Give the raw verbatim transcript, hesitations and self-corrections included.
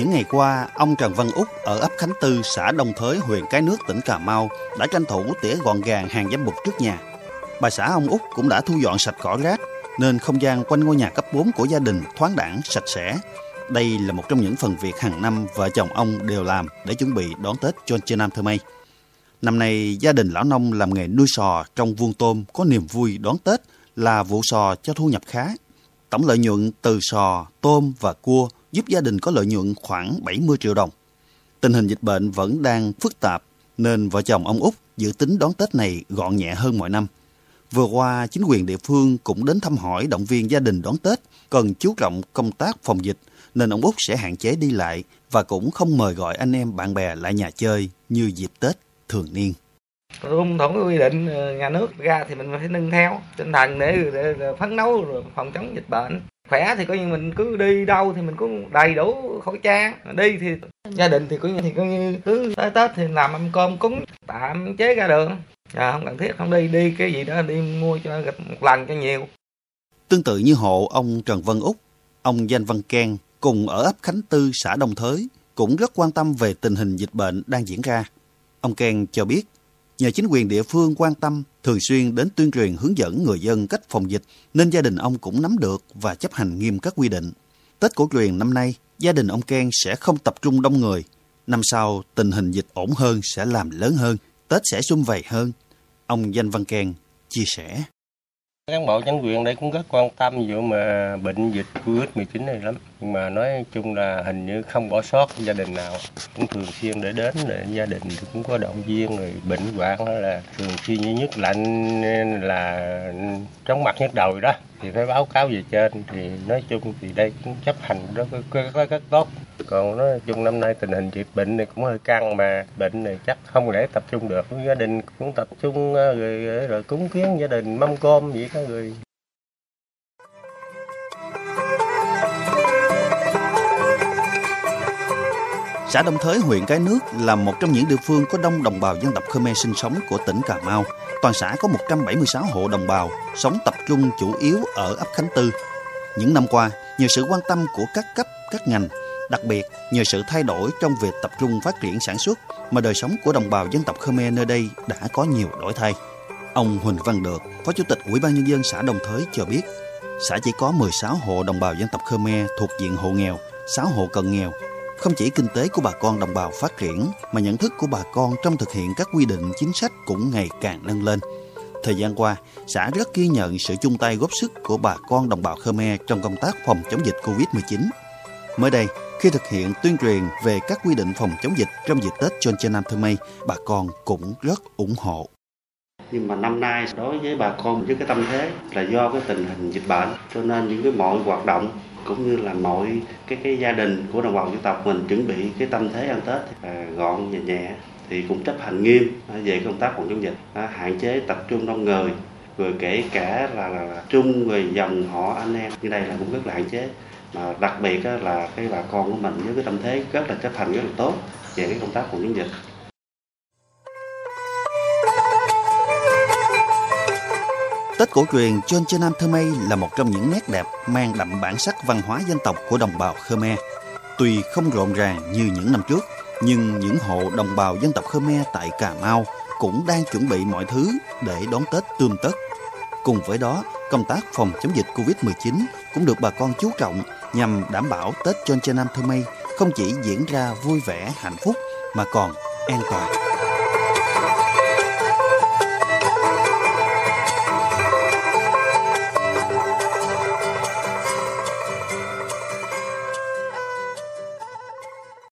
Những ngày qua, ông Trần Văn Út ở ấp Khánh Tư, xã Đông Thới, huyện Cái Nước, tỉnh Cà Mau đã tranh thủ tỉa gọn gàng hàng giám mục trước nhà. Bà xã ông Út cũng đã thu dọn sạch cỏ rác, nên không gian quanh ngôi nhà cấp bốn của gia đình thoáng đãng, sạch sẽ. Đây là một trong những phần việc hàng năm vợ chồng ông đều làm để chuẩn bị đón Tết Chôl Chnăm Thmây. Năm nay, gia đình lão nông làm nghề nuôi sò trong vuông tôm có niềm vui đón Tết là vụ sò cho thu nhập khá. Tổng lợi nhuận từ sò, tôm và cua giúp gia đình có lợi nhuận khoảng bảy mươi triệu đồng. Tình hình dịch bệnh vẫn đang phức tạp, nên vợ chồng ông Út dự tính đón Tết này gọn nhẹ hơn mọi năm. Vừa qua, chính quyền địa phương cũng đến thăm hỏi động viên gia đình đón Tết, cần chú trọng công tác phòng dịch, nên ông Út sẽ hạn chế đi lại và cũng không mời gọi anh em bạn bè lại nhà chơi như dịp Tết thường niên. Không thủng quy định nhà nước ra thì mình phải nâng theo tinh thần để, để, để phấn đấu rồi phòng chống dịch bệnh. Khỏe thì coi như mình cứ đi đâu thì mình cũng đầy đủ khẩu trang, đi thì gia đình thì coi như, thì coi như cứ tới Tết thì làm ăn cơm cúng, tạm chế ra đường, à, không cần thiết không đi, đi cái gì đó đi mua cho một lần cho nhiều. Tương tự như hộ ông Trần Văn Út, ông Văn Keng cùng ở ấp Khánh Tư, xã Đông Thới cũng rất quan tâm về tình hình dịch bệnh đang diễn ra. Ông Keng cho biết, nhờ chính quyền địa phương quan tâm, thường xuyên đến tuyên truyền hướng dẫn người dân cách phòng dịch, nên gia đình ông cũng nắm được và chấp hành nghiêm các quy định. Tết cổ truyền năm nay, gia đình ông Keng sẽ không tập trung đông người. Năm sau, tình hình dịch ổn hơn sẽ làm lớn hơn, Tết sẽ sum vầy hơn. Ông Danh Văn Keng chia sẻ. Cán bộ chính quyền đây cũng rất quan tâm vụ mà bệnh dịch covid mười chín này lắm. Nhưng mà nói chung là hình như không bỏ sót gia đình nào. Cũng thường xuyên để đến, để gia đình cũng có động viên, người bệnh hoạn là thường xuyên nhất lạnh là chóng mặt nhức đầu đó. Thì phải báo cáo về trên, thì nói chung thì đây cũng chấp hành rất, rất, rất tốt. Còn nói chung năm nay tình hình dịch bệnh này cũng hơi căng mà bệnh này chắc không lẽ tập trung được. Gia đình cũng tập trung rồi, rồi cúng kiến gia đình mâm cơm vậy các người. Xã Đông Thới, huyện Cái Nước là một trong những địa phương có đông đồng bào dân tộc Khmer sinh sống của tỉnh Cà Mau. Toàn xã có một trăm bảy mươi sáu hộ đồng bào, sống tập trung chủ yếu ở ấp Khánh Tư. Những năm qua, nhờ sự quan tâm của các cấp, các ngành, đặc biệt nhờ sự thay đổi trong việc tập trung phát triển sản xuất mà đời sống của đồng bào dân tộc Khmer nơi đây đã có nhiều đổi thay. Ông Huỳnh Văn Được, Phó Chủ tịch Ủy ban Nhân dân xã Đông Thới cho biết, xã chỉ có mười sáu hộ đồng bào dân tộc Khmer thuộc diện hộ nghèo, sáu hộ cận nghèo. Không chỉ kinh tế của bà con đồng bào phát triển, mà nhận thức của bà con trong thực hiện các quy định chính sách cũng ngày càng nâng lên. Thời gian qua, xã rất ghi nhận sự chung tay góp sức của bà con đồng bào Khmer trong công tác phòng chống dịch covid mười chín. Mới đây, khi thực hiện tuyên truyền về các quy định phòng chống dịch trong dịp Tết Chôl Chnăm Thmây, bà con cũng rất ủng hộ. Nhưng mà năm nay đối với bà con với cái tâm thế là do cái tình hình dịch bệnh, cho nên những cái mọi hoạt động cũng như là mọi cái cái gia đình của đồng bào dân tộc mình chuẩn bị cái tâm thế ăn Tết à, gọn nhẹ nhẹ thì cũng chấp hành nghiêm về công tác phòng chống dịch, à, hạn chế tập trung đông người, rồi kể cả là, là, là chung về dòng họ anh em như đây là cũng rất là hạn chế, mà đặc biệt á, là cái bà con của mình với cái tâm thế rất là chấp hành rất là tốt về cái công tác phòng chống dịch. Tết cổ truyền Chôl Chnăm Thmây là một trong những nét đẹp mang đậm bản sắc văn hóa dân tộc của đồng bào Khmer. Tuy không rộn ràng như những năm trước, nhưng những hộ đồng bào dân tộc Khmer tại Cà Mau cũng đang chuẩn bị mọi thứ để đón Tết tươm tất. Cùng với đó, công tác phòng chống dịch covid mười chín cũng được bà con chú trọng nhằm đảm bảo Tết Chôl Chnăm Thmây không chỉ diễn ra vui vẻ, hạnh phúc mà còn an toàn.